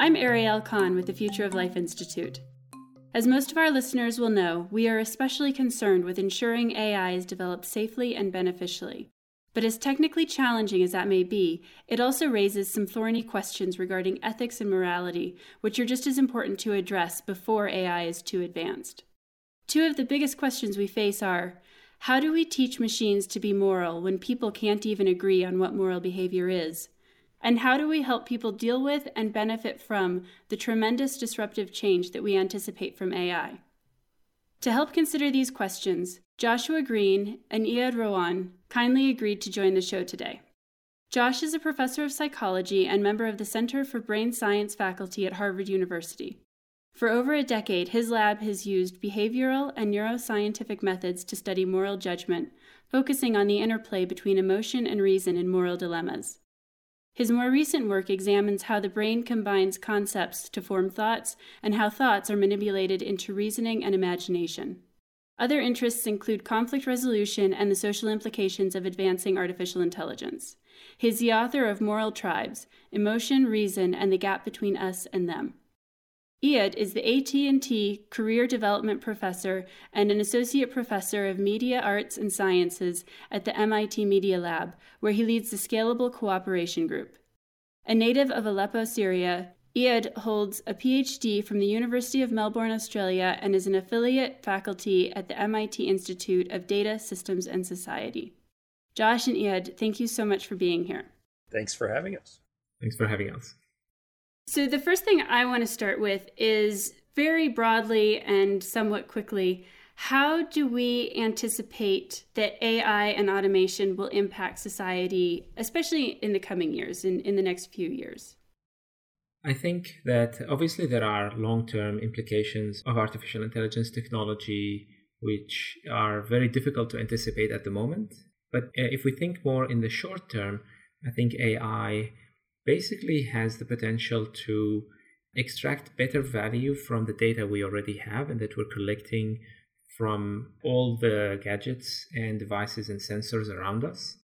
I'm Ariel Kahn with the Future of Life Institute. As most of our listeners will know, we are especially concerned with ensuring AI is developed safely and beneficially. But as technically challenging as that may be, it also raises some thorny questions regarding ethics and morality, which are just as important to address before AI is too advanced. Two of the biggest questions we face are, how do we teach machines to be moral when people can't even agree on what moral behavior is? And how do we help people deal with and benefit from the tremendous disruptive change that we anticipate from AI? To help consider these questions, Joshua Greene and Iyad Rahwan kindly agreed to join the show today. Josh is a professor of psychology and member of the Center for Brain Science faculty at Harvard University. For over a decade, his lab has used behavioral and neuroscientific methods to study moral judgment, focusing on the interplay between emotion and reason in moral dilemmas. His more recent work examines how the brain combines concepts to form thoughts and how thoughts are manipulated into reasoning and imagination. Other interests include conflict resolution and the social implications of advancing artificial intelligence. He's the author of Moral Tribes: Emotion, Reason, and the Gap Between Us and Them. Iyad is the AT&T Career Development Professor and an Associate Professor of Media Arts and Sciences at the MIT Media Lab, where he leads the Scalable Cooperation Group. A native of Aleppo, Syria, Iyad holds a PhD from the University of Melbourne, Australia, and is an affiliate faculty at the MIT Institute of Data, Systems, and Society. Josh and Iyad, thank you so much for being here. Thanks for having us. Thanks for having us. So the first thing I want to start with is very broadly and somewhat quickly, how do we anticipate that AI and automation will impact society, especially in the coming years, in the next few years? I think that obviously there are long-term implications of artificial intelligence technology, which are very difficult to anticipate at the moment. But if we think more in the short term, I think AI basically has the potential to extract better value from the data we already have and that we're collecting from all the gadgets and devices and sensors around us.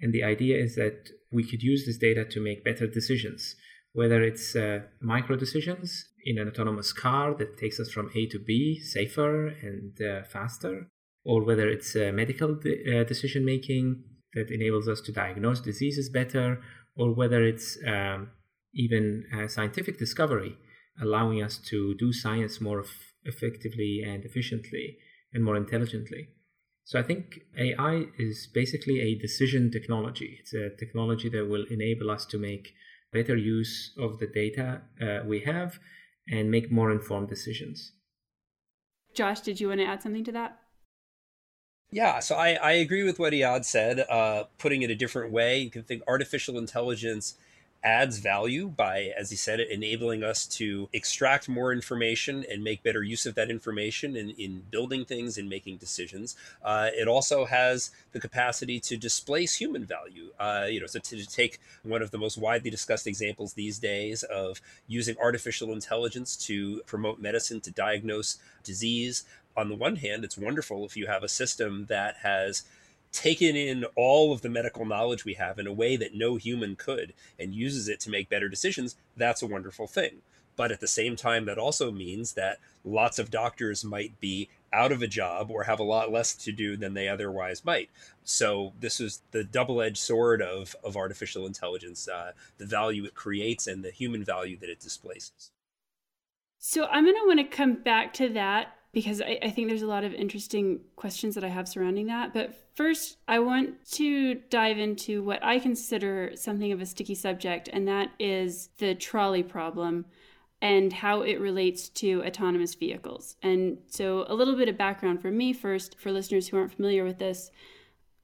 And the idea is that we could use this data to make better decisions, whether it's micro decisions in an autonomous car that takes us from A to B safer and faster, or whether it's medical decision-making that enables us to diagnose diseases better, or whether it's even a scientific discovery, allowing us to do science more effectively and efficiently and more intelligently. So I think AI is basically a decision technology. It's a technology that will enable us to make better use of the data we have and make more informed decisions. Josh, did you want to add something to that? Yeah, so I agree with what Iyad said. Putting it a different way, you can think artificial intelligence adds value by, as he said, enabling us to extract more information and make better use of that information in building things and making decisions. It also has the capacity to displace human value. So to take one of the most widely discussed examples these days of using artificial intelligence to promote medicine, to diagnose disease. On the one hand, it's wonderful if you have a system that has taken in all of the medical knowledge we have in a way that no human could and uses it to make better decisions. That's a wonderful thing. But at the same time, that also means that lots of doctors might be out of a job or have a lot less to do than they otherwise might. So this is the double-edged sword of artificial intelligence, the value it creates and the human value that it displaces. So I'm going to want to come back to that, because I think there's a lot of interesting questions that I have surrounding that. But first, I want to dive into what I consider something of a sticky subject, and that is the trolley problem and how it relates to autonomous vehicles. And so a little bit of background for me first, for listeners who aren't familiar with this.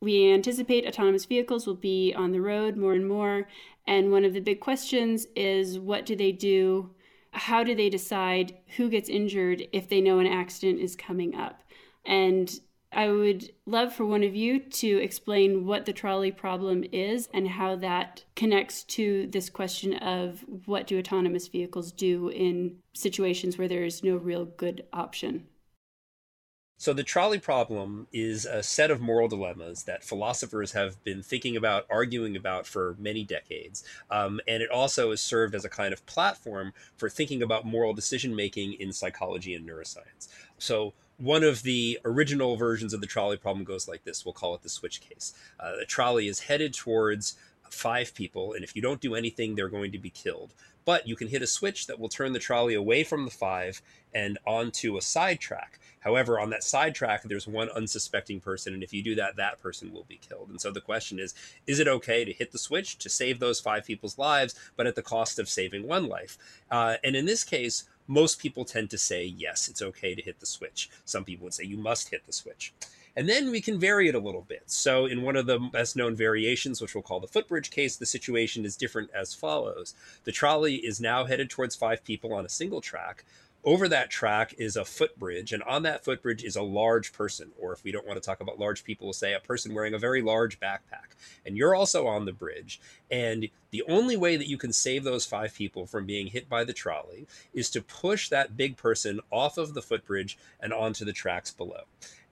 We anticipate autonomous vehicles will be on the road more and more. And one of the big questions is, what do they do? How do they decide who gets injured if they know an accident is coming up? And I would love for one of you to explain what the trolley problem is and how that connects to this question of what do autonomous vehicles do in situations where there is no real good option. So the trolley problem is a set of moral dilemmas that philosophers have been thinking about, arguing about for many decades. And it also has served as a kind of platform for thinking about moral decision-making in psychology and neuroscience. So one of the original versions of the trolley problem goes like this. We'll call it the switch case. The trolley is headed towards 5 people, and if you don't do anything, they're going to be killed. But you can hit a switch that will turn the trolley away from the 5 and onto a sidetrack. However, on that sidetrack, there's one unsuspecting person, and if you do that, that person will be killed. And so the question is it okay to hit the switch to save those 5 people's lives, but at the cost of saving one life? And in this case, most people tend to say, yes, it's okay to hit the switch. Some people would say you must hit the switch. And then we can vary it a little bit. So in one of the best known variations, which we'll call the footbridge case, the situation is different as follows. The trolley is now headed towards 5 people on a single track. Over that track is a footbridge, and on that footbridge is a large person, or if we don't want to talk about large people, we'll say a person wearing a very large backpack. And you're also on the bridge. And the only way that you can save those 5 people from being hit by the trolley is to push that big person off of the footbridge and onto the tracks below.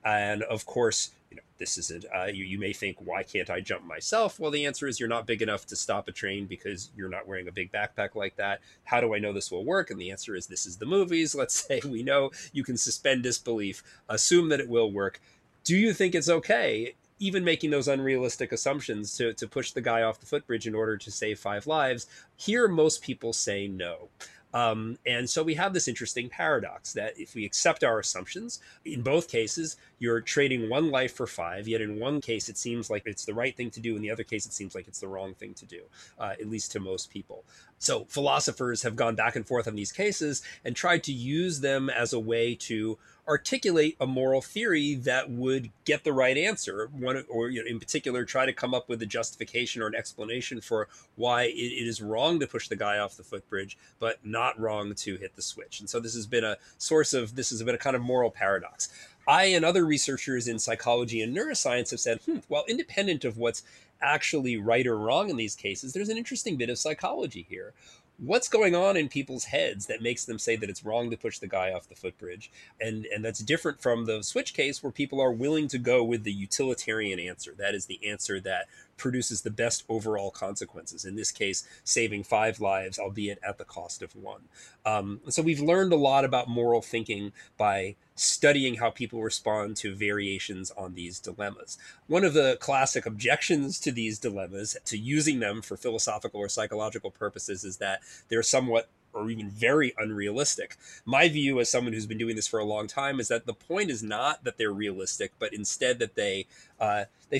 And of course, this isn't, you may think, why can't I jump myself? Well, the answer is you're not big enough to stop a train because you're not wearing a big backpack like that. How do I know this will work? And the answer is this is the movies. Let's say we know you can suspend disbelief, assume that it will work. Do you think it's okay, even making those unrealistic assumptions, to push the guy off the footbridge in order to save 5 lives? Here, most people say no. And so we have this interesting paradox that if we accept our assumptions, in both cases, you're trading one life for 5, yet in one case, it seems like it's the right thing to do. In the other case, it seems like it's the wrong thing to do, at least to most people. So philosophers have gone back and forth on these cases and tried to use them as a way to articulate a moral theory that would get the right answer, or in particular, try to come up with a justification or an explanation for why it is wrong to push the guy off the footbridge, but not wrong to hit the switch. And so this has been a source of, this has been a kind of moral paradox. I and other researchers in psychology and neuroscience have said, well, independent of what's actually right or wrong in these cases, there's an interesting bit of psychology here. What's going on in people's heads that makes them say that it's wrong to push the guy off the footbridge? And that's different from the switch case, where people are willing to go with the utilitarian answer. That is the answer that produces the best overall consequences. In this case, saving 5 lives, albeit at the cost of 1. So we've learned a lot about moral thinking by studying how people respond to variations on these dilemmas. One of the classic objections to these dilemmas, to using them for philosophical or psychological purposes, is that they're somewhat or even very unrealistic. My view as someone who's been doing this for a long time is that the point is not that they're realistic, but instead that they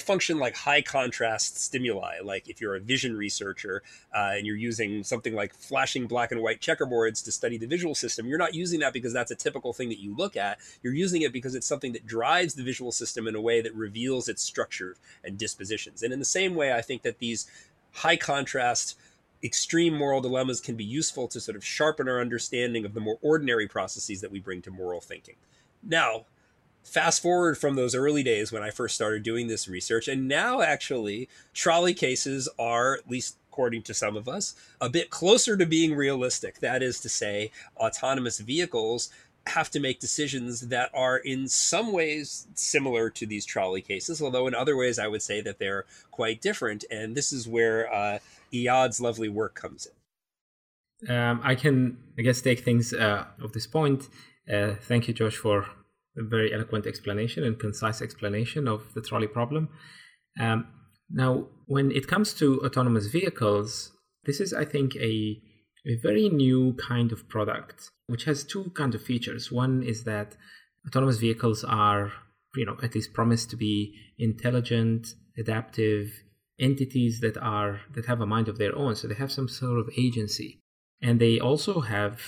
function like high contrast stimuli. Like if you're a vision researcher and you're using something like flashing black and white checkerboards to study the visual system, you're not using that because that's a typical thing that you look at. You're using it because it's something that drives the visual system in a way that reveals its structure and dispositions. And in the same way, I think that these high contrast extreme moral dilemmas can be useful to sort of sharpen our understanding of the more ordinary processes that we bring to moral thinking. Now, fast forward from those early days when I first started doing this research, and now actually trolley cases are, at least according to some of us, a bit closer to being realistic. That is to say, autonomous vehicles have to make decisions that are in some ways similar to these trolley cases, although in other ways I would say that they're quite different. And this is where Iyad's lovely work comes in. I can, I guess, take things off this point. Thank you, Josh, for a very eloquent explanation and concise explanation of the trolley problem. Now, when it comes to autonomous vehicles, this is, I think, a very new kind of product, which has two kinds of features. One is that autonomous vehicles are, at least promised to be intelligent, adaptive entities that have a mind of their own. So they have some sort of agency, and they also have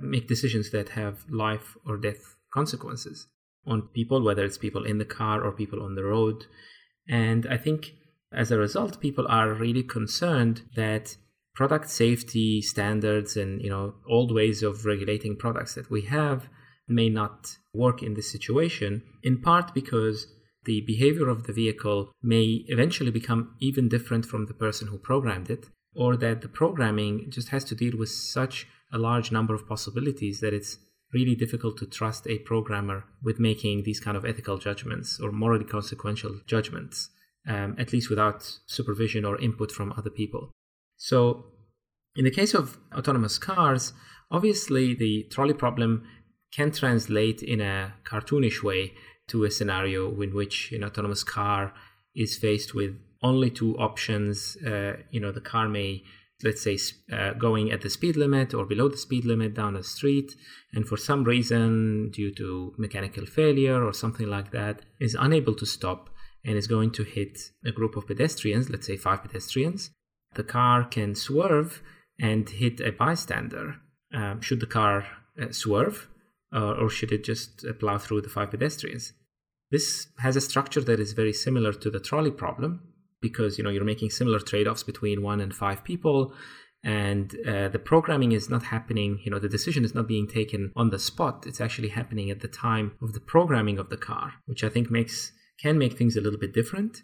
make decisions that have life or death consequences on people, whether it's people in the car or people on the road. And I think as a result, people are really concerned that product safety standards and old ways of regulating products that we have may not work in this situation, in part because the behavior of the vehicle may eventually become even different from the person who programmed it, or that the programming just has to deal with such a large number of possibilities that it's really difficult to trust a programmer with making these kind of ethical judgments or morally consequential judgments, at least without supervision or input from other people. So in the case of autonomous cars, obviously the trolley problem can translate in a cartoonish way to a scenario in which an autonomous car is faced with only two options. The car may, let's say, going at the speed limit or below the speed limit down the street, and for some reason, due to mechanical failure or something like that, is unable to stop and is going to hit a group of pedestrians, let's say 5 pedestrians. The car can swerve and hit a bystander. Should the car swerve? Or should it just plow through the 5 pedestrians? This has a structure that is very similar to the trolley problem because, you're making similar trade-offs between 1 and 5 people, and the programming is not happening, the decision is not being taken on the spot. It's actually happening at the time of the programming of the car, which I think can make things a little bit different.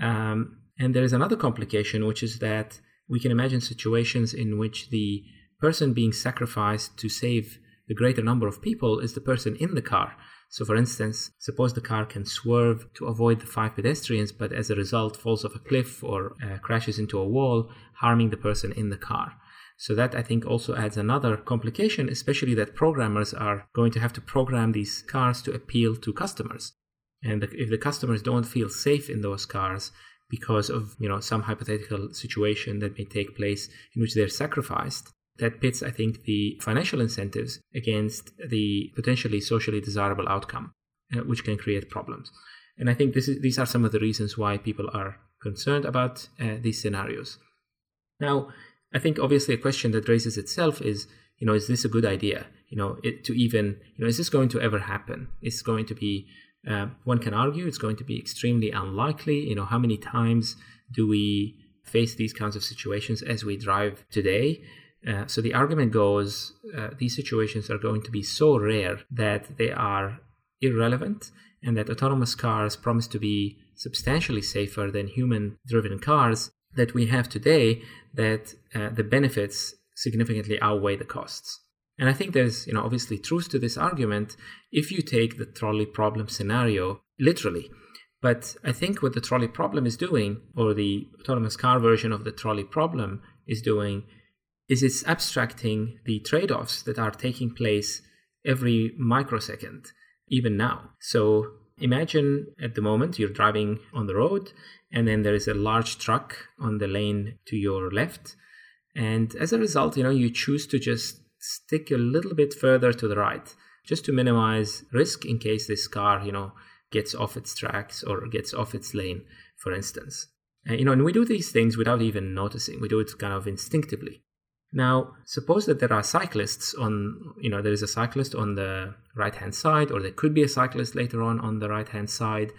And there is another complication, which is that we can imagine situations in which the person being sacrificed to save the greater number of people is the person in the car. So for instance, suppose the car can swerve to avoid the 5 pedestrians, but as a result falls off a cliff or crashes into a wall, harming the person in the car. So that, I think, also adds another complication, especially that programmers are going to have to program these cars to appeal to customers. And if the customers don't feel safe in those cars because of, some hypothetical situation that may take place in which they're sacrificed, that pits, I think, the financial incentives against the potentially socially desirable outcome, which can create problems. And I think these are some of the reasons why people are concerned about these scenarios. Now, I think obviously a question that raises itself is, is this a good idea? Is this going to ever happen? It's going to be, one can argue, it's going to be extremely unlikely. How many times do we face these kinds of situations as we drive today? So the argument goes, these situations are going to be so rare that they are irrelevant, and that autonomous cars promise to be substantially safer than human-driven cars that we have today, that the benefits significantly outweigh the costs. And I think there's, obviously truth to this argument if you take the trolley problem scenario literally. But I think what the trolley problem is doing, or the autonomous car version of the trolley problem is doing, is it's abstracting the trade-offs that are taking place every microsecond, even now. So imagine at the moment you're driving on the road, and then there is a large truck on the lane to your left. And as a result, you choose to just stick a little bit further to the right, just to minimize risk in case this car, gets off its tracks or gets off its lane, for instance. And we do these things without even noticing. We do it kind of instinctively. Now, suppose that there are cyclists there is a cyclist on the right-hand side, or there could be a cyclist later on the right-hand side.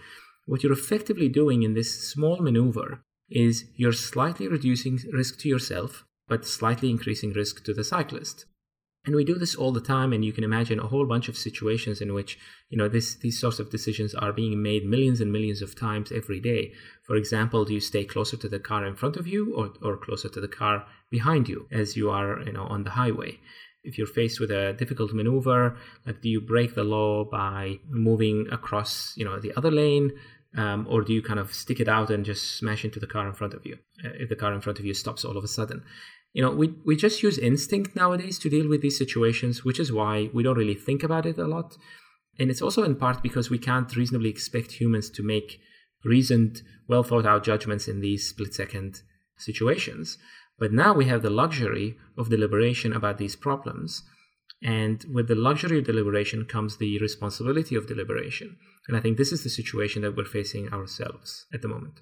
What you're effectively doing in this small maneuver is you're slightly reducing risk to yourself, but slightly increasing risk to the cyclist. And we do this all the time, and you can imagine a whole bunch of situations in which, these sorts of decisions are being made millions and millions of times every day. For example, do you stay closer to the car in front of you or closer to the car behind you as you are, on the highway? If you're faced with a difficult maneuver, like, do you break the law by moving across, the other lane? Or do you kind of stick it out and just smash into the car in front of you if the car in front of you stops all of a sudden? We just use instinct nowadays to deal with these situations, which is why we don't really think about it a lot. And it's also in part because we can't reasonably expect humans to make reasoned, well-thought-out judgments in these split-second situations. But now we have the luxury of deliberation about these problems. And with the luxury of deliberation comes the responsibility of deliberation. And I think this is the situation that we're facing ourselves at the moment.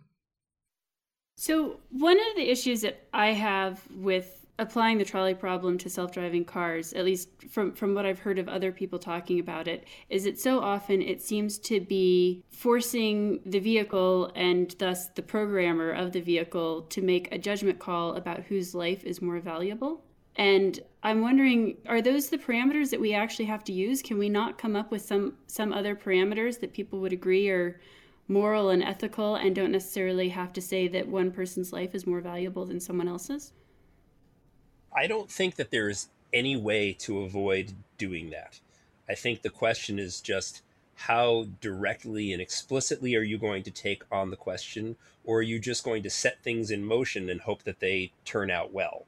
So one of the issues that I have with applying the trolley problem to self-driving cars, at least from what I've heard of other people talking about it, is that so often it seems to be forcing the vehicle and thus the programmer of the vehicle to make a judgment call about whose life is more valuable. And I'm wondering, are those the parameters that we actually have to use? Can we not come up with some other parameters that people would agree are moral and ethical, and don't necessarily have to say that one person's life is more valuable than someone else's? I don't think that there's any way to avoid doing that. I think the question is just how directly and explicitly are you going to take on the question, or are you just going to set things in motion and hope that they turn out well?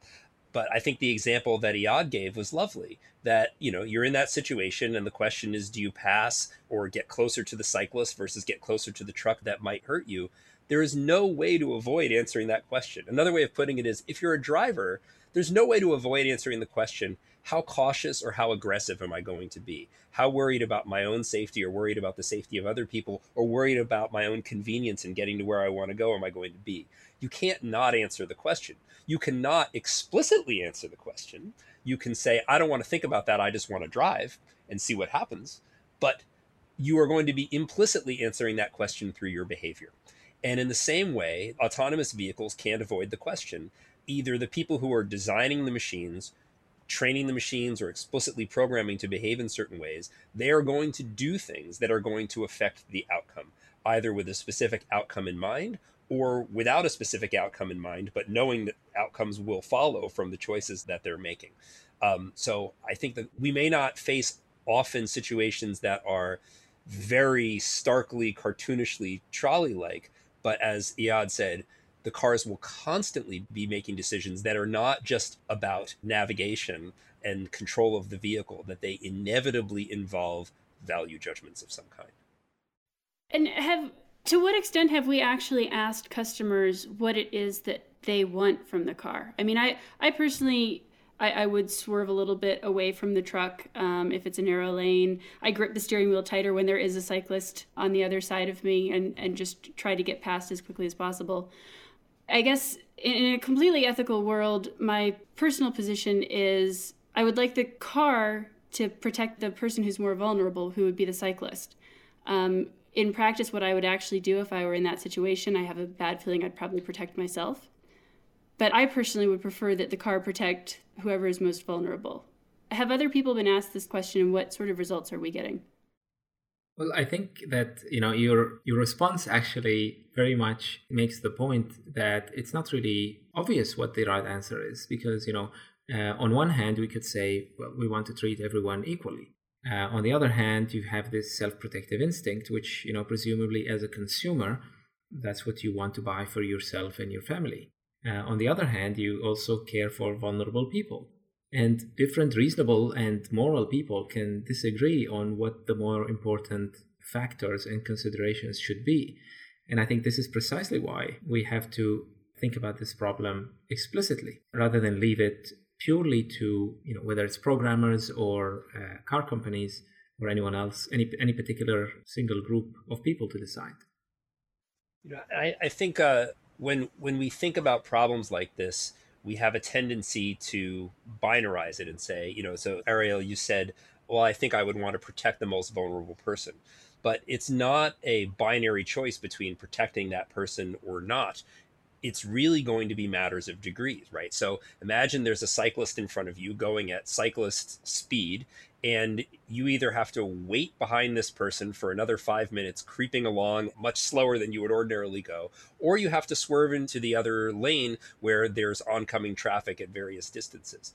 But I think the example that Iyad gave was lovely, that, you know, you're in that situation and the question is, do you pass or get closer to the cyclist versus get closer to the truck that might hurt you? There is no way to avoid answering that question. Another way of putting it is, if you're a driver, there's no way to avoid answering the question, how cautious or how aggressive am I going to be? How worried about my own safety, or worried about the safety of other people, or worried about my own convenience and getting to where I want to go am I going to be? You can't not answer the question. You cannot explicitly answer the question. You can say, I don't want to think about that. I just want to drive and see what happens. But you are going to be implicitly answering that question through your behavior. And in the same way, autonomous vehicles can't avoid the question. Either the people who are designing the machines, training the machines, or explicitly programming to behave in certain ways, they are going to do things that are going to affect the outcome, either with a specific outcome in mind or without a specific outcome in mind, but knowing that outcomes will follow from the choices that they're making. So I think that we may not face often situations that are very starkly, cartoonishly trolley-like, but as Iyad said, the cars will constantly be making decisions that are not just about navigation and control of the vehicle, that they inevitably involve value judgments of some kind. And to what extent have we actually asked customers what it is that they want from the car? I mean, I personally would swerve a little bit away from the truck if it's a narrow lane. I grip the steering wheel tighter when there is a cyclist on the other side of me and just try to get past as quickly as possible. I guess in a completely ethical world, my personal position is I would like the car to protect the person who's more vulnerable, who would be the cyclist. In practice, what I would actually do if I were in that situation, I have a bad feeling I'd probably protect myself. But I personally would prefer that the car protect whoever is most vulnerable. Have other people been asked this question, and what sort of results are we getting? Well, I think that, you know, your response actually very much makes the point that it's not really obvious what the right answer is, because, you know, on one hand, we could say, well, we want to treat everyone equally. On the other hand, you have this self-protective instinct, which, you know, presumably as a consumer, that's what you want to buy for yourself and your family. On the other hand, you also care for vulnerable people. And different reasonable and moral people can disagree on what the more important factors and considerations should be. And I think this is precisely why we have to think about this problem explicitly, rather than leave it purely to, you know, whether it's programmers or car companies or anyone else, any particular single group of people to decide. You know, I think... When we think about problems like this, we have a tendency to binarize it and say, you know, so Ariel, you said, well, I think I would want to protect the most vulnerable person. But it's not a binary choice between protecting that person or not. It's really going to be matters of degrees, right? So imagine there's a cyclist in front of you going at cyclist speed, and you either have to wait behind this person for another 5 minutes, creeping along much slower than you would ordinarily go, or you have to swerve into the other lane where there's oncoming traffic at various distances.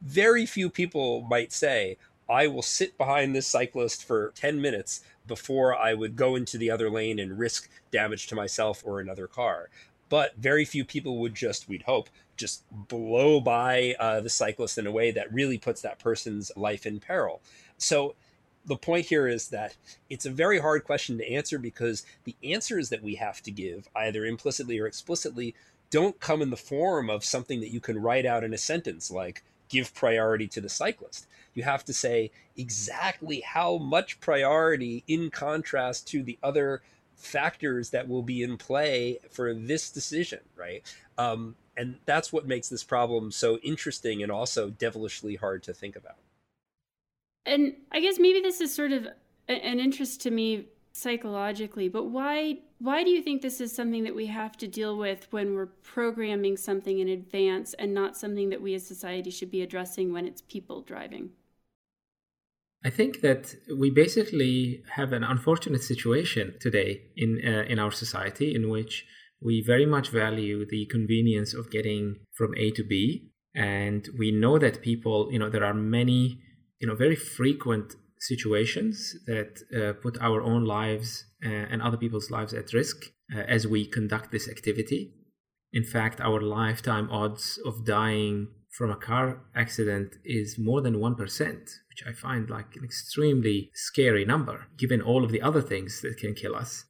Very few people might say, I will sit behind this cyclist for 10 minutes before I would go into the other lane and risk damage to myself or another car. But very few people would just, we'd hope, just blow by the cyclist in a way that really puts that person's life in peril. So the point here is that it's a very hard question to answer, because the answers that we have to give, either implicitly or explicitly, don't come in the form of something that you can write out in a sentence like, give priority to the cyclist. You have to say exactly how much priority in contrast to the other factors that will be in play for this decision, right? And that's what makes this problem so interesting and also devilishly hard to think about. And I guess maybe this is sort of an interest to me psychologically, but why do you think this is something that we have to deal with when we're programming something in advance and not something that we as society should be addressing when it's people driving? I think that we basically have an unfortunate situation today in our society, in which we very much value the convenience of getting from A to B. And we know that people, you know, there are many, you know, very frequent situations that put our own lives and other people's lives at risk as we conduct this activity. In fact, our lifetime odds of dying from a car accident is more than 1%, which I find like an extremely scary number, given all of the other things that can kill us.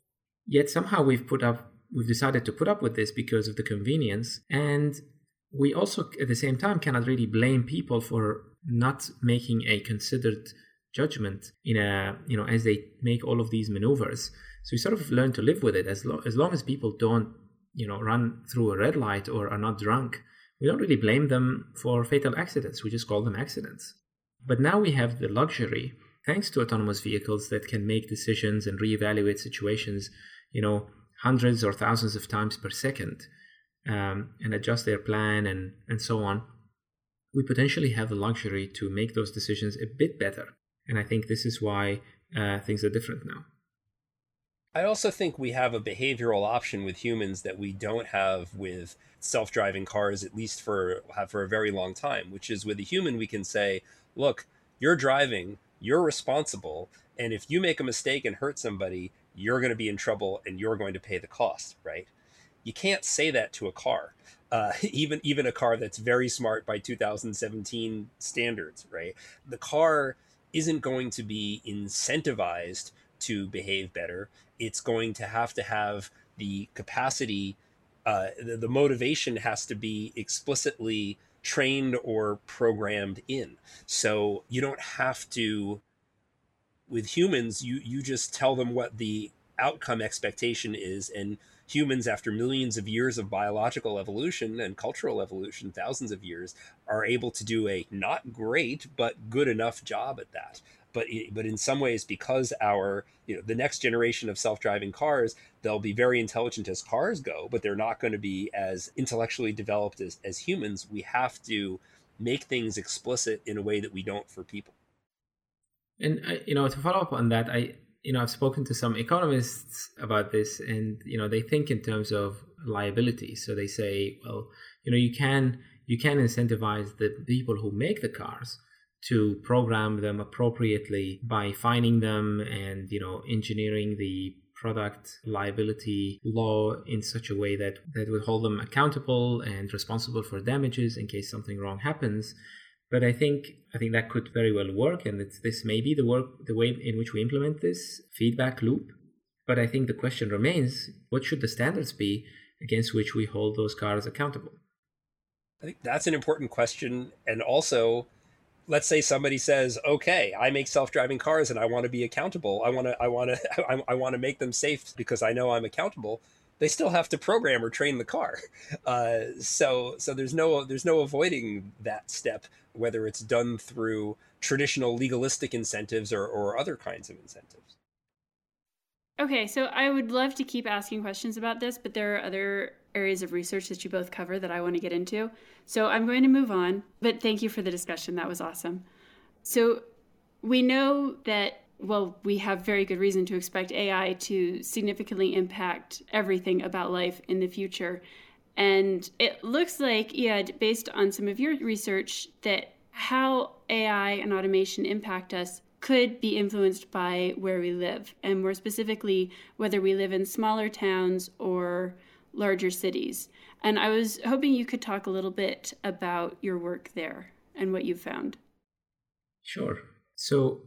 Yet somehow we've decided to put up with this because of the convenience. And we also, at the same time, cannot really blame people for not making a considered judgment in a, you know, as they make all of these maneuvers. So we sort of learn to live with it as long as people don't, you know, run through a red light or are not drunk. We don't really blame them for fatal accidents. We just call them accidents. But now we have the luxury, thanks to autonomous vehicles that can make decisions and reevaluate situations, you know, hundreds or thousands of times per second, and adjust their plan and so on. We potentially have the luxury to make those decisions a bit better. And I think this is why things are different now. I also think we have a behavioral option with humans that we don't have with self-driving cars, at least for a very long time, which is with a human, we can say, look, you're driving, you're responsible. And if you make a mistake and hurt somebody, you're going to be in trouble and you're going to pay the cost, right? You can't say that to a car, even a car that's very smart by 2017 standards, right? The car isn't going to be incentivized to behave better. It's going to have the capacity, the motivation has to be explicitly trained or programmed in. So you don't have to, with humans, you just tell them what the outcome expectation is. And humans, after millions of years of biological evolution and cultural evolution, thousands of years, are able to do a not great, but good enough job at that. But in some ways, because the next generation of self-driving cars, they'll be very intelligent as cars go, but they're not going to be as intellectually developed as humans. We have to make things explicit in a way that we don't for people. And to follow up on that, I've spoken to some economists about this, and they think in terms of liability. So they say, well, you can incentivize the people who make the cars to program them appropriately by fining them and, engineering the product liability law in such a way that would hold them accountable and responsible for damages in case something wrong happens. But I think that could very well work, and this may be the way in which we implement this feedback loop. But I think the question remains, what should the standards be against which we hold those cars accountable? I think that's an important question, and also, let's say somebody says, "Okay, I make self-driving cars, and I want to be accountable. I want to make them safe because I know I'm accountable." They still have to program or train the car, so there's no avoiding that step, whether it's done through traditional legalistic incentives or other kinds of incentives. Okay, so I would love to keep asking questions about this, but there are other areas of research that you both cover that I want to get into. So I'm going to move on, but thank you for the discussion. That was awesome. So we know that, well, we have very good reason to expect AI to significantly impact everything about life in the future. And it looks like, Iyad, based on some of your research, that how AI and automation impact us could be influenced by where we live, and more specifically, whether we live in smaller towns or larger cities. And I was hoping you could talk a little bit about your work there and what you found. Sure. So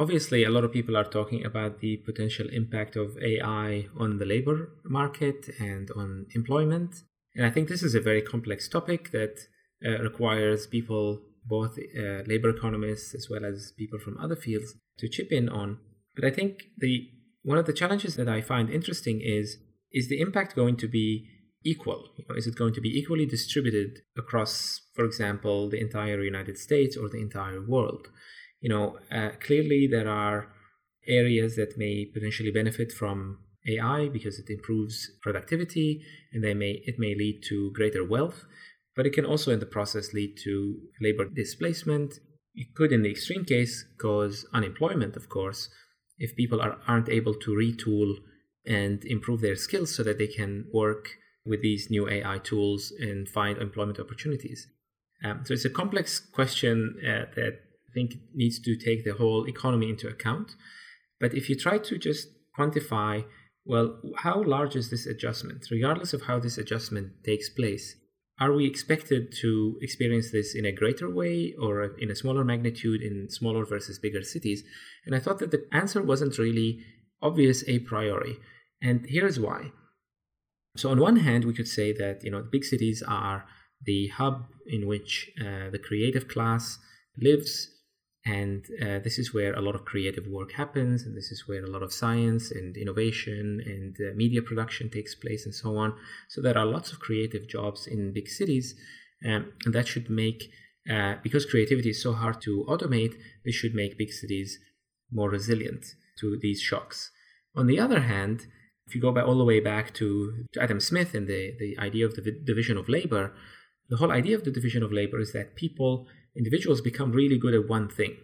obviously, a lot of people are talking about the potential impact of AI on the labor market and on employment. And I think this is a very complex topic that requires people, both labor economists as well as people from other fields, to chip in on. But I think one of the challenges that I find interesting is the impact going to be equal? Is it going to be equally distributed across, for example, the entire United States or the entire world? Clearly there are areas that may potentially benefit from AI because it improves productivity, and it may lead to greater wealth. But it can also, in the process, lead to labor displacement. It could, in the extreme case, cause unemployment, of course, if people aren't able to retool and improve their skills so that they can work with these new AI tools and find employment opportunities. So it's a complex question that think needs to take the whole economy into account. But if you try to just quantify, well, how large is this adjustment, regardless of how this adjustment takes place? Are we expected to experience this in a greater way or in a smaller magnitude in smaller versus bigger cities? And I thought that the answer wasn't really obvious a priori. And here's why. So on one hand, we could say that, you know, big cities are the hub in which the creative class lives. And this is where a lot of creative work happens. And this is where a lot of science and innovation and media production takes place and so on. So there are lots of creative jobs in big cities. And that should make, because creativity is so hard to automate, this should make big cities more resilient to these shocks. On the other hand, if you go back all the way back to Adam Smith and the idea of the division of labor, the whole idea of the division of labor is that individuals become really good at one thing.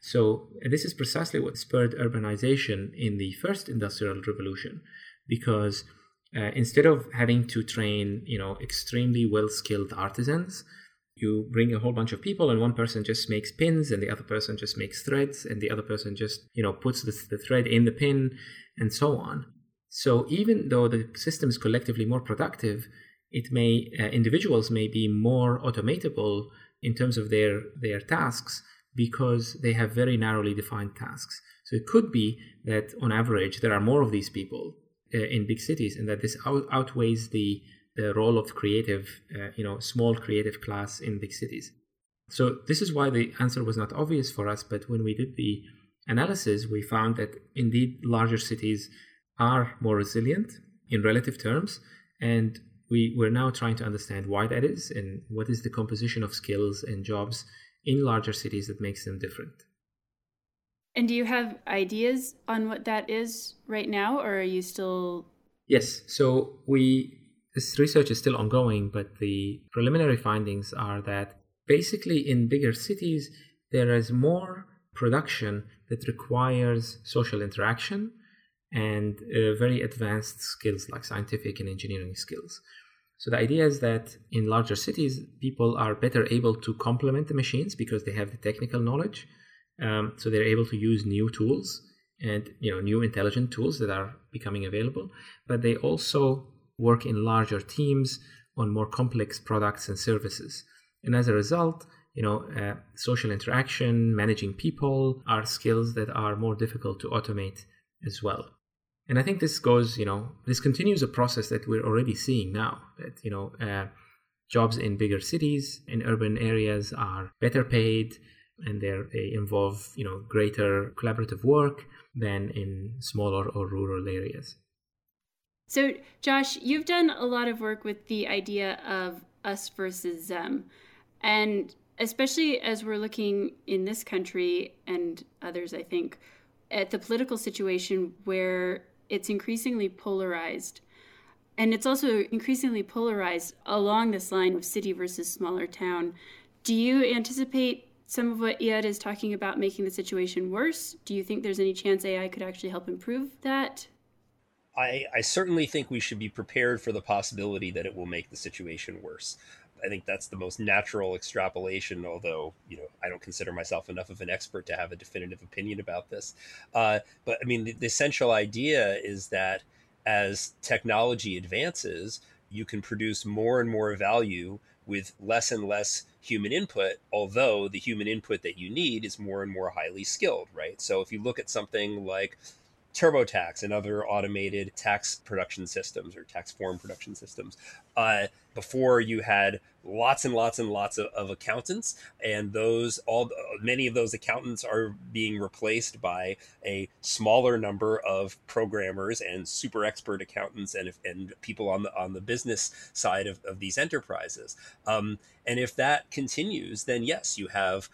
So this is precisely what spurred urbanization in the first industrial revolution, because instead of having to train, you know, extremely well-skilled artisans, you bring a whole bunch of people and one person just makes pins and the other person just makes threads and the other person just, you know, puts the thread in the pin and so on. So even though the system is collectively more productive, it may individuals may be more automatable in terms of their tasks because they have very narrowly defined tasks. So it could be that on average there are more of these people in big cities, and that this outweighs the role of creative, small creative class in big cities. So this is why the answer was not obvious for us. But when we did the analysis, we found that indeed larger cities are more resilient in relative terms, and we're now trying to understand why that is and what is the composition of skills and jobs in larger cities that makes them different. And do you have ideas on what that is right now, or are you still? Yes. So this research is still ongoing, but the preliminary findings are that basically in bigger cities, there is more production that requires social interaction and very advanced skills like scientific and engineering skills. So the idea is that in larger cities, people are better able to complement the machines because they have the technical knowledge. So they're able to use new tools and, you know, new intelligent tools that are becoming available. But they also work in larger teams on more complex products and services. And as a result, you know, social interaction, managing people are skills that are more difficult to automate as well. And I think this goes, you know, this continues a process that we're already seeing now, that, you know, jobs in bigger cities, in urban areas are better paid, and they involve, you know, greater collaborative work than in smaller or rural areas. So, Josh, you've done a lot of work with the idea of us versus them. And especially as we're looking in this country and others, I think, at the political situation where it's increasingly polarized. And it's also increasingly polarized along this line of city versus smaller town. Do you anticipate some of what Iyad is talking about making the situation worse? Do you think there's any chance AI could actually help improve that? I certainly think we should be prepared for the possibility that it will make the situation worse. I think that's the most natural extrapolation, although, you know, I don't consider myself enough of an expert to have a definitive opinion about this. But I mean, the essential idea is that as technology advances, you can produce more and more value with less and less human input, although the human input that you need is more and more highly skilled, right? So if you look at something like TurboTax and other automated tax production systems or tax form production systems. Before you had lots and lots and lots of accountants, and many of those accountants are being replaced by a smaller number of programmers and super expert accountants and people on the business side of these enterprises. And if that continues, then yes, you have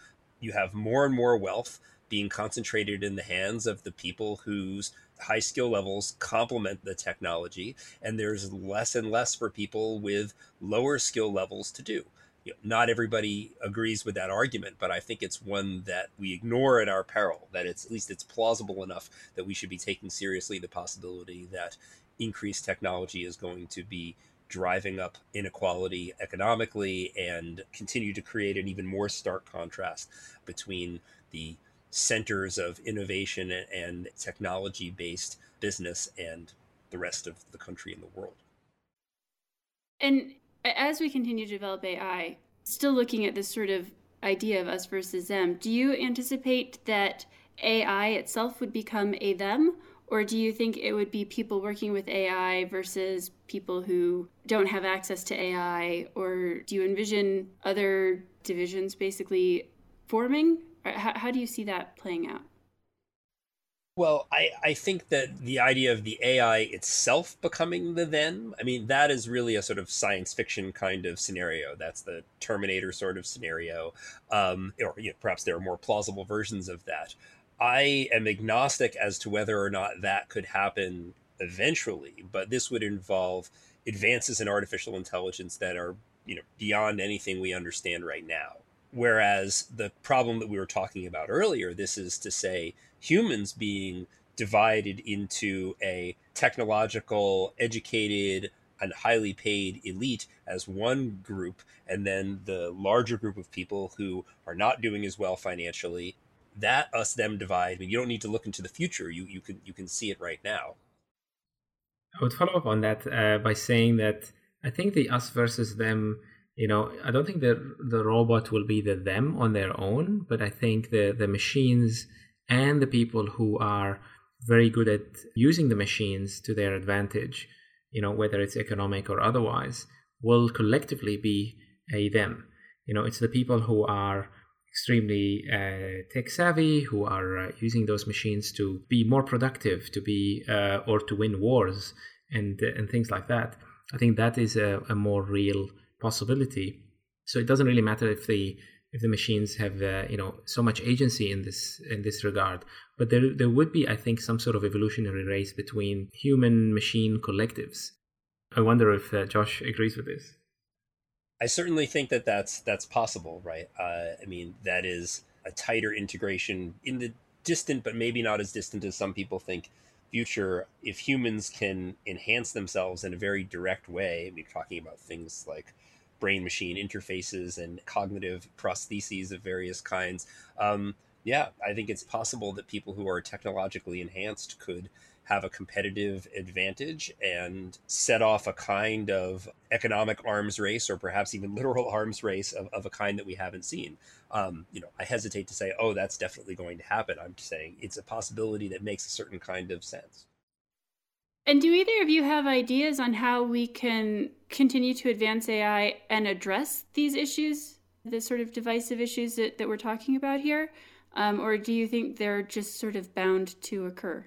more and more wealth being concentrated in the hands of the people whose high skill levels complement the technology, and there's less and less for people with lower skill levels to do. You know, not everybody agrees with that argument, but I think it's one that we ignore at our peril, that it's at least it's plausible enough that we should be taking seriously the possibility that increased technology is going to be driving up inequality economically and continue to create an even more stark contrast between the centers of innovation and technology-based business and the rest of the country and the world. And as we continue to develop AI, still looking at this sort of idea of us versus them, do you anticipate that AI itself would become a them? Or do you think it would be people working with AI versus people who don't have access to AI? Or do you envision other divisions basically forming? How do you see that playing out? Well, I think that the idea of the AI itself becoming the them, I mean, that is really a sort of science fiction kind of scenario. That's the Terminator sort of scenario, or perhaps there are more plausible versions of that. I am agnostic as to whether or not that could happen eventually, but this would involve advances in artificial intelligence that are, beyond anything we understand right now. Whereas the problem that we were talking about earlier, this is to say humans being divided into a technological, educated, and highly paid elite as one group, and then the larger group of people who are not doing as well financially, that us-them divide. I mean, you don't need to look into the future. You can see it right now. I would follow up on that by saying that I think the us versus them, I don't think that the robot will be the them on their own, but I think the machines and the people who are very good at using the machines to their advantage, whether it's economic or otherwise, will collectively be a them. It's the people who are extremely tech savvy, who are using those machines to be more productive, to be or to win wars and things like that. I think that is a more real possibility. So it doesn't really matter if the machines have so much agency in this regard, but there would be, I think, some sort of evolutionary race between human machine collectives. I wonder if Josh agrees with this. I certainly think that that's possible, right? That is a tighter integration in the distant, but maybe not as distant as some people think, future. If humans can enhance themselves in a very direct way, talking about things like brain-machine interfaces and cognitive prostheses of various kinds. I think it's possible that people who are technologically enhanced could have a competitive advantage and set off a kind of economic arms race, or perhaps even literal arms race of a kind that we haven't seen. I hesitate to say, that's definitely going to happen. I'm just saying it's a possibility that makes a certain kind of sense. And do either of you have ideas on how we can continue to advance AI and address these issues, the sort of divisive issues that we're talking about here? Or do you think they're just sort of bound to occur?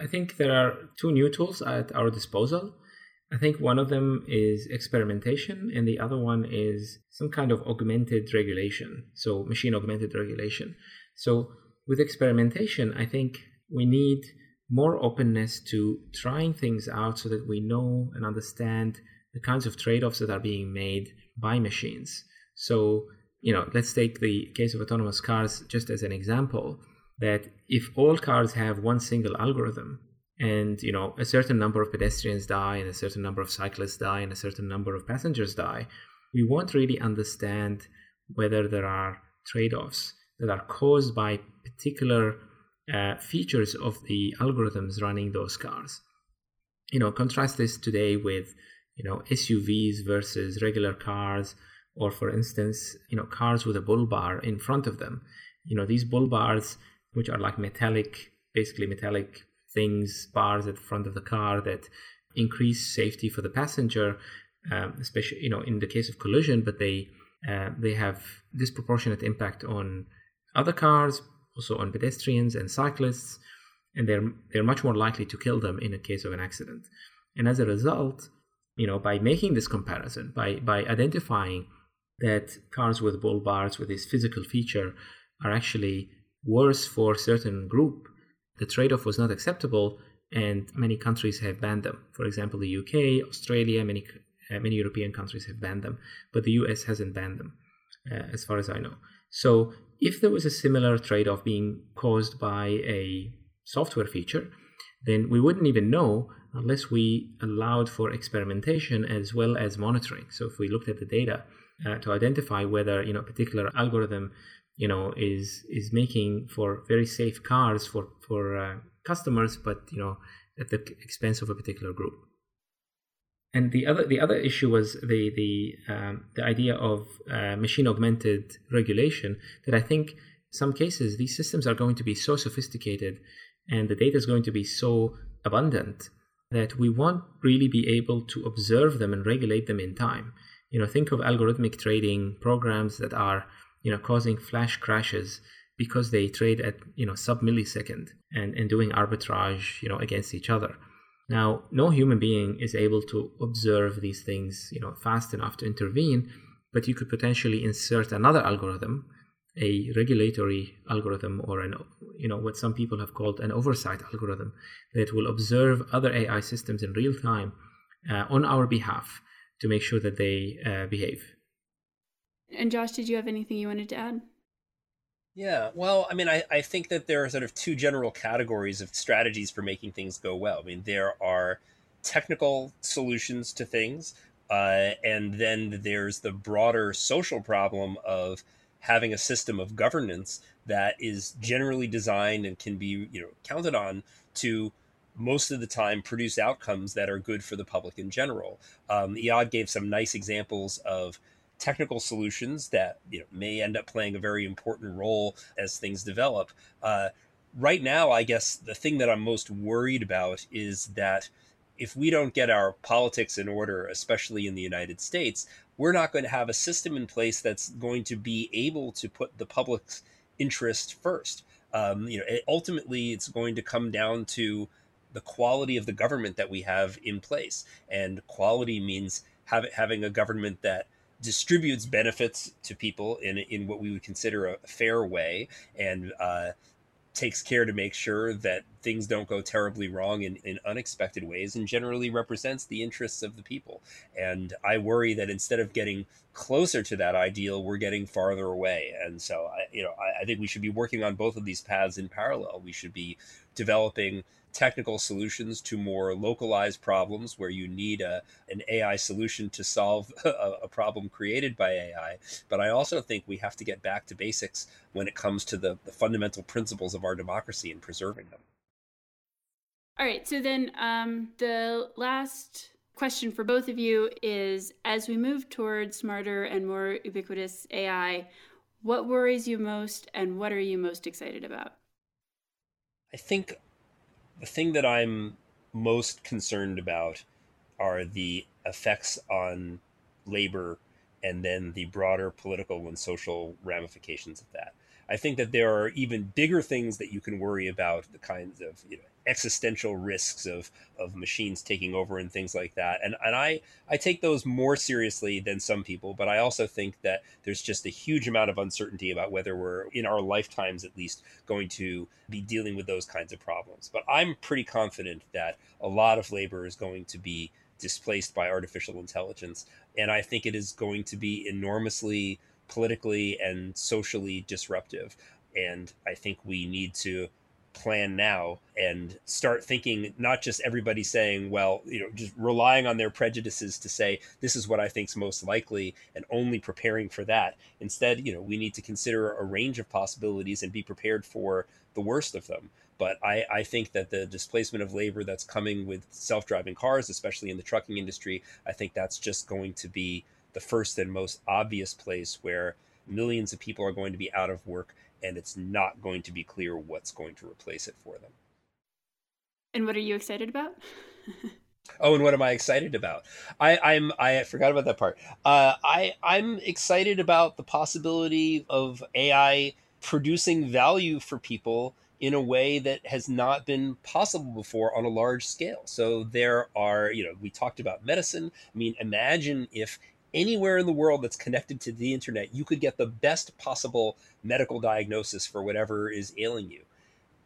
I think there are two new tools at our disposal. I think one of them is experimentation, and the other one is some kind of augmented regulation, so machine-augmented regulation. So with experimentation, I think we need more openness to trying things out so that we know and understand the kinds of trade-offs that are being made by machines. So, let's take the case of autonomous cars just as an example, that if all cars have one single algorithm and, a certain number of pedestrians die and a certain number of cyclists die and a certain number of passengers die, we won't really understand whether there are trade-offs that are caused by particular features of the algorithms running those cars. Contrast this today with, SUVs versus regular cars, or for instance, cars with a bull bar in front of them. These bull bars, which are like metallic things, bars at the front of the car that increase safety for the passenger, especially, in the case of collision, but they have disproportionate impact on other cars, also on pedestrians and cyclists, and they're much more likely to kill them in a case of an accident. And as a result, by making this comparison, by identifying that cars with bull bars with this physical feature are actually worse for a certain group, the trade-off was not acceptable, and many countries have banned them. For example, the UK, Australia, many European countries have banned them, but the US hasn't banned them, as far as I know. So if there was a similar trade-off being caused by a software feature, then we wouldn't even know unless we allowed for experimentation as well as monitoring. So if we looked at the data to identify whether a particular algorithm you know, is making for very safe cars for customers, but, you know, at the expense of a particular group. And the other issue was the idea of machine augmented regulation, that I think some cases these systems are going to be so sophisticated and the data is going to be so abundant that we won't really be able to observe them and regulate them in time. You know, think of algorithmic trading programs that are, you know, causing flash crashes because they trade at, you know, sub-millisecond and doing arbitrage, you know, against each other. Now, no human being is able to observe these things, you know, fast enough to intervene, but you could potentially insert another algorithm, a regulatory algorithm, or an, you know, what some people have called an oversight algorithm, that will observe other AI systems in real time on our behalf to make sure that they behave. And Josh, did you have anything you wanted to add? Yeah, well, I mean, I think that there are sort of two general categories of strategies for making things go well. I mean, there are technical solutions to things, and then there's the broader social problem of having a system of governance that is generally designed and can be, you know, counted on to most of the time produce outcomes that are good for the public in general. Iyad gave some nice examples of technical solutions that, you know, may end up playing a very important role as things develop. Right now, I guess the thing that I'm most worried about is that if we don't get our politics in order, especially in the United States, we're not going to have a system in place that's going to be able to put the public's interest first. You know, ultimately, it's going to come down to the quality of the government that we have in place. And quality means having a government that distributes benefits to people in what we would consider a fair way, and takes care to make sure that things don't go terribly wrong in unexpected ways, and generally represents the interests of the people. And I worry that instead of getting closer to that ideal, we're getting farther away. And so, I think we should be working on both of these paths in parallel. We should be developing technical solutions to more localized problems where you need an AI solution to solve a problem created by AI. But I also think we have to get back to basics when it comes to the fundamental principles of our democracy and preserving them. All right. So then the last question for both of you is, as we move towards smarter and more ubiquitous AI, what worries you most and what are you most excited about? I think the thing that I'm most concerned about are the effects on labor and then the broader political and social ramifications of that. I think that there are even bigger things that you can worry about, the kinds of, you know, existential risks of machines taking over and things like that. And I take those more seriously than some people, but I also think that there's just a huge amount of uncertainty about whether we're, in our lifetimes at least, going to be dealing with those kinds of problems. But I'm pretty confident that a lot of labor is going to be displaced by artificial intelligence. And I think it is going to be enormously politically and socially disruptive. And I think we need to plan now and start thinking, not just everybody saying, well, you know, just relying on their prejudices to say, this is what I think's most likely and only preparing for that. Instead, you know, we need to consider a range of possibilities and be prepared for the worst of them. But I think that the displacement of labor that's coming with self-driving cars, especially in the trucking industry, I think that's just going to be the first and most obvious place where millions of people are going to be out of work, and it's not going to be clear what's going to replace it for them. And what are you excited about? Oh, and what am I excited about? I forgot about that part. I'm excited about the possibility of AI producing value for people in a way that has not been possible before on a large scale. So there are, you know, we talked about medicine. I mean, imagine if anywhere in the world that's connected to the internet, you could get the best possible medical diagnosis for whatever is ailing you.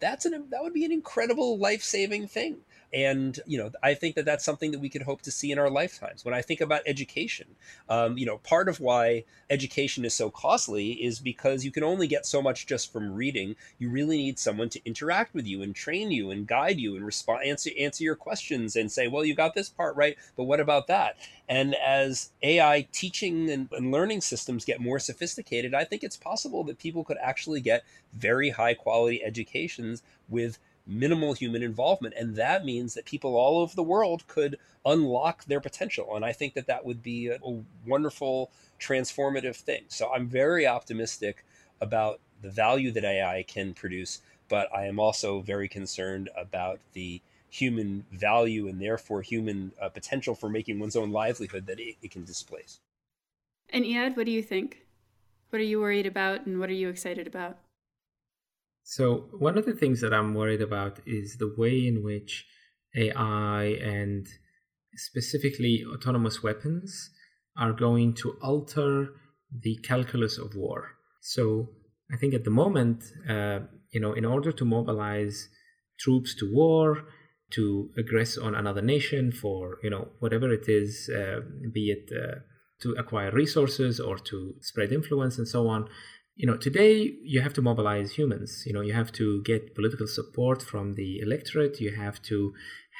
That would be an incredible life-saving thing. And, you know, I think that that's something that we could hope to see in our lifetimes. When I think about education, you know, part of why education is so costly is because you can only get so much just from reading. You really need someone to interact with you and train you and guide you and respond, answer your questions and say, well, you got this part right, but what about that? And as AI teaching and learning systems get more sophisticated, I think it's possible that people could actually get very high quality educations with minimal human involvement. And that means that people all over the world could unlock their potential. And I think that that would be a wonderful, transformative thing. So I'm very optimistic about the value that AI can produce, but I am also very concerned about the human value and therefore human potential for making one's own livelihood that it can displace. And Iyad, what do you think? What are you worried about and what are you excited about? So one of the things that I'm worried about is the way in which AI and specifically autonomous weapons are going to alter the calculus of war. So I think at the moment, in order to mobilize troops to war, to aggress on another nation for, whatever it is, be it to acquire resources or to spread influence and so on. Today you have to mobilize humans. You have to get political support from the electorate. You have to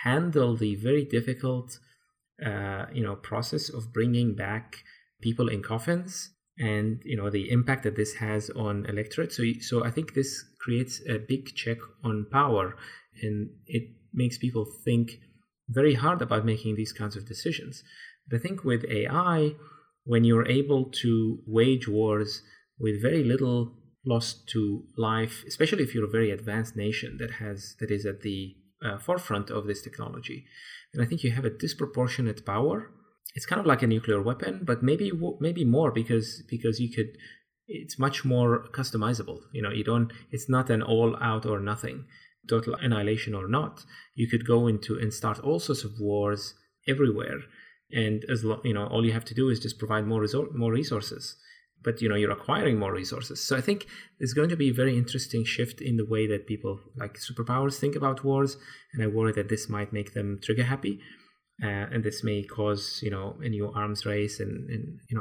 handle the very difficult, process of bringing back people in coffins and, the impact that this has on electorate. So I think this creates a big check on power and it makes people think very hard about making these kinds of decisions. But I think with AI, when you're able to wage wars with very little loss to life, especially if you're a very advanced nation that is at the forefront of this technology, and I think you have a disproportionate power. It's kind of like a nuclear weapon, but maybe more because you could. It's much more customizable. You don't. It's not an all out or nothing, total annihilation or not. You could go into and start all sorts of wars everywhere, and all you have to do is just provide more resources. But, you're acquiring more resources. So I think there's going to be a very interesting shift in the way that people like superpowers think about wars. And I worry that this might make them trigger happy. And this may cause, a new arms race and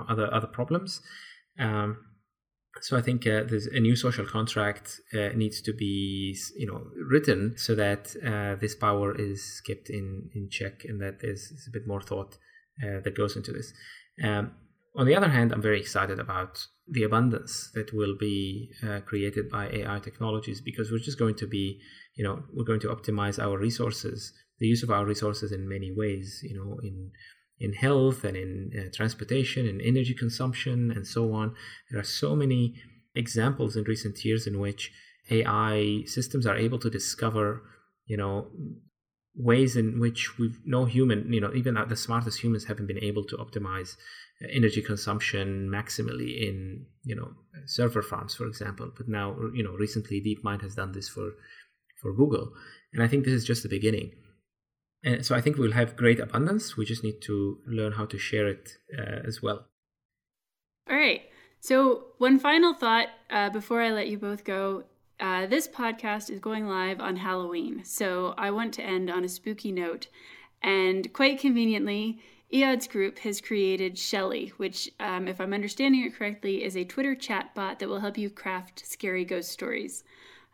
other problems. So I think there's a new social contract needs to be, written so that this power is kept in check and that there's a bit more thought that goes into this. On the other hand, I'm very excited about the abundance that will be created by AI technologies because we're just going to be, we're going to optimize our resources, the use of our resources in many ways, in health and in transportation and energy consumption and so on. There are so many examples in recent years in which AI systems are able to discover, ways in which even the smartest humans haven't been able to optimize energy consumption maximally in, server farms, for example. But now, recently DeepMind has done this for Google. And I think this is just the beginning. And so I think we'll have great abundance. We just need to learn how to share it as well. All right. So one final thought before I let you both go. This podcast is going live on Halloween. So I want to end on a spooky note. And quite conveniently, Iyad's group has created Shelley, which, if I'm understanding it correctly, is a Twitter chat bot that will help you craft scary ghost stories.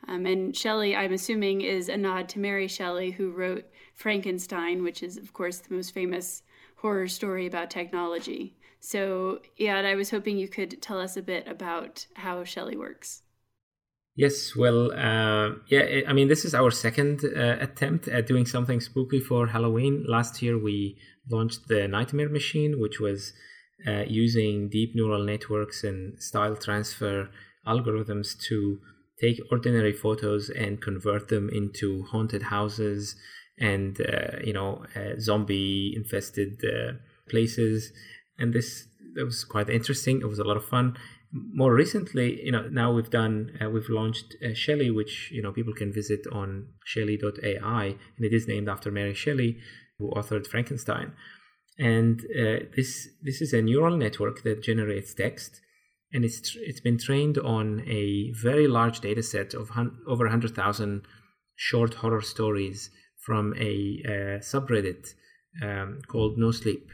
And Shelley, I'm assuming, is a nod to Mary Shelley, who wrote Frankenstein, which is, of course, the most famous horror story about technology. So, Iyad, I was hoping you could tell us a bit about how Shelley works. Yes, well, this is our second attempt at doing something spooky for Halloween. Last year, we launched the Nightmare Machine, which was using deep neural networks and style transfer algorithms to take ordinary photos and convert them into haunted houses and, zombie-infested places. And that was quite interesting. It was a lot of fun. More recently, now we've launched Shelley, which, people can visit on Shelley.ai, and it is named after Mary Shelley, who authored Frankenstein. And this is a neural network that generates text, and it's been trained on a very large data set of over 100,000 short horror stories from a subreddit called No Sleep.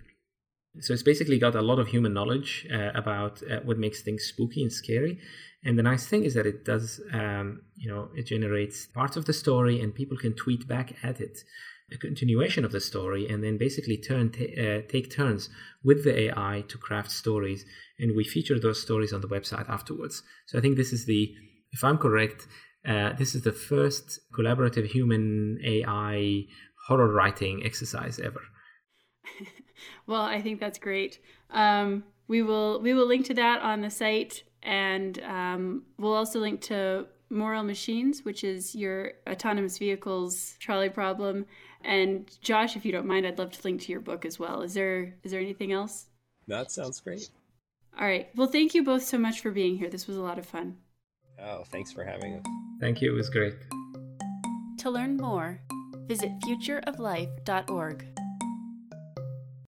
So it's basically got a lot of human knowledge about what makes things spooky and scary. And the nice thing is that it does, it generates parts of the story and people can tweet back at it a continuation of the story, and then basically take turns with the AI to craft stories. And we feature those stories on the website afterwards. So I think this is if I'm correct, this is the first collaborative human AI horror writing exercise ever. Well, I think that's great. We will link to that on the site, and we'll also link to Moral Machines, which is your autonomous vehicles trolley problem. And Josh, if you don't mind, I'd love to link to your book as well. Is there anything else? That sounds great. All right. Well, thank you both so much for being here. This was a lot of fun. Oh, thanks for having us. Thank you. It was great. To learn more, visit futureoflife.org.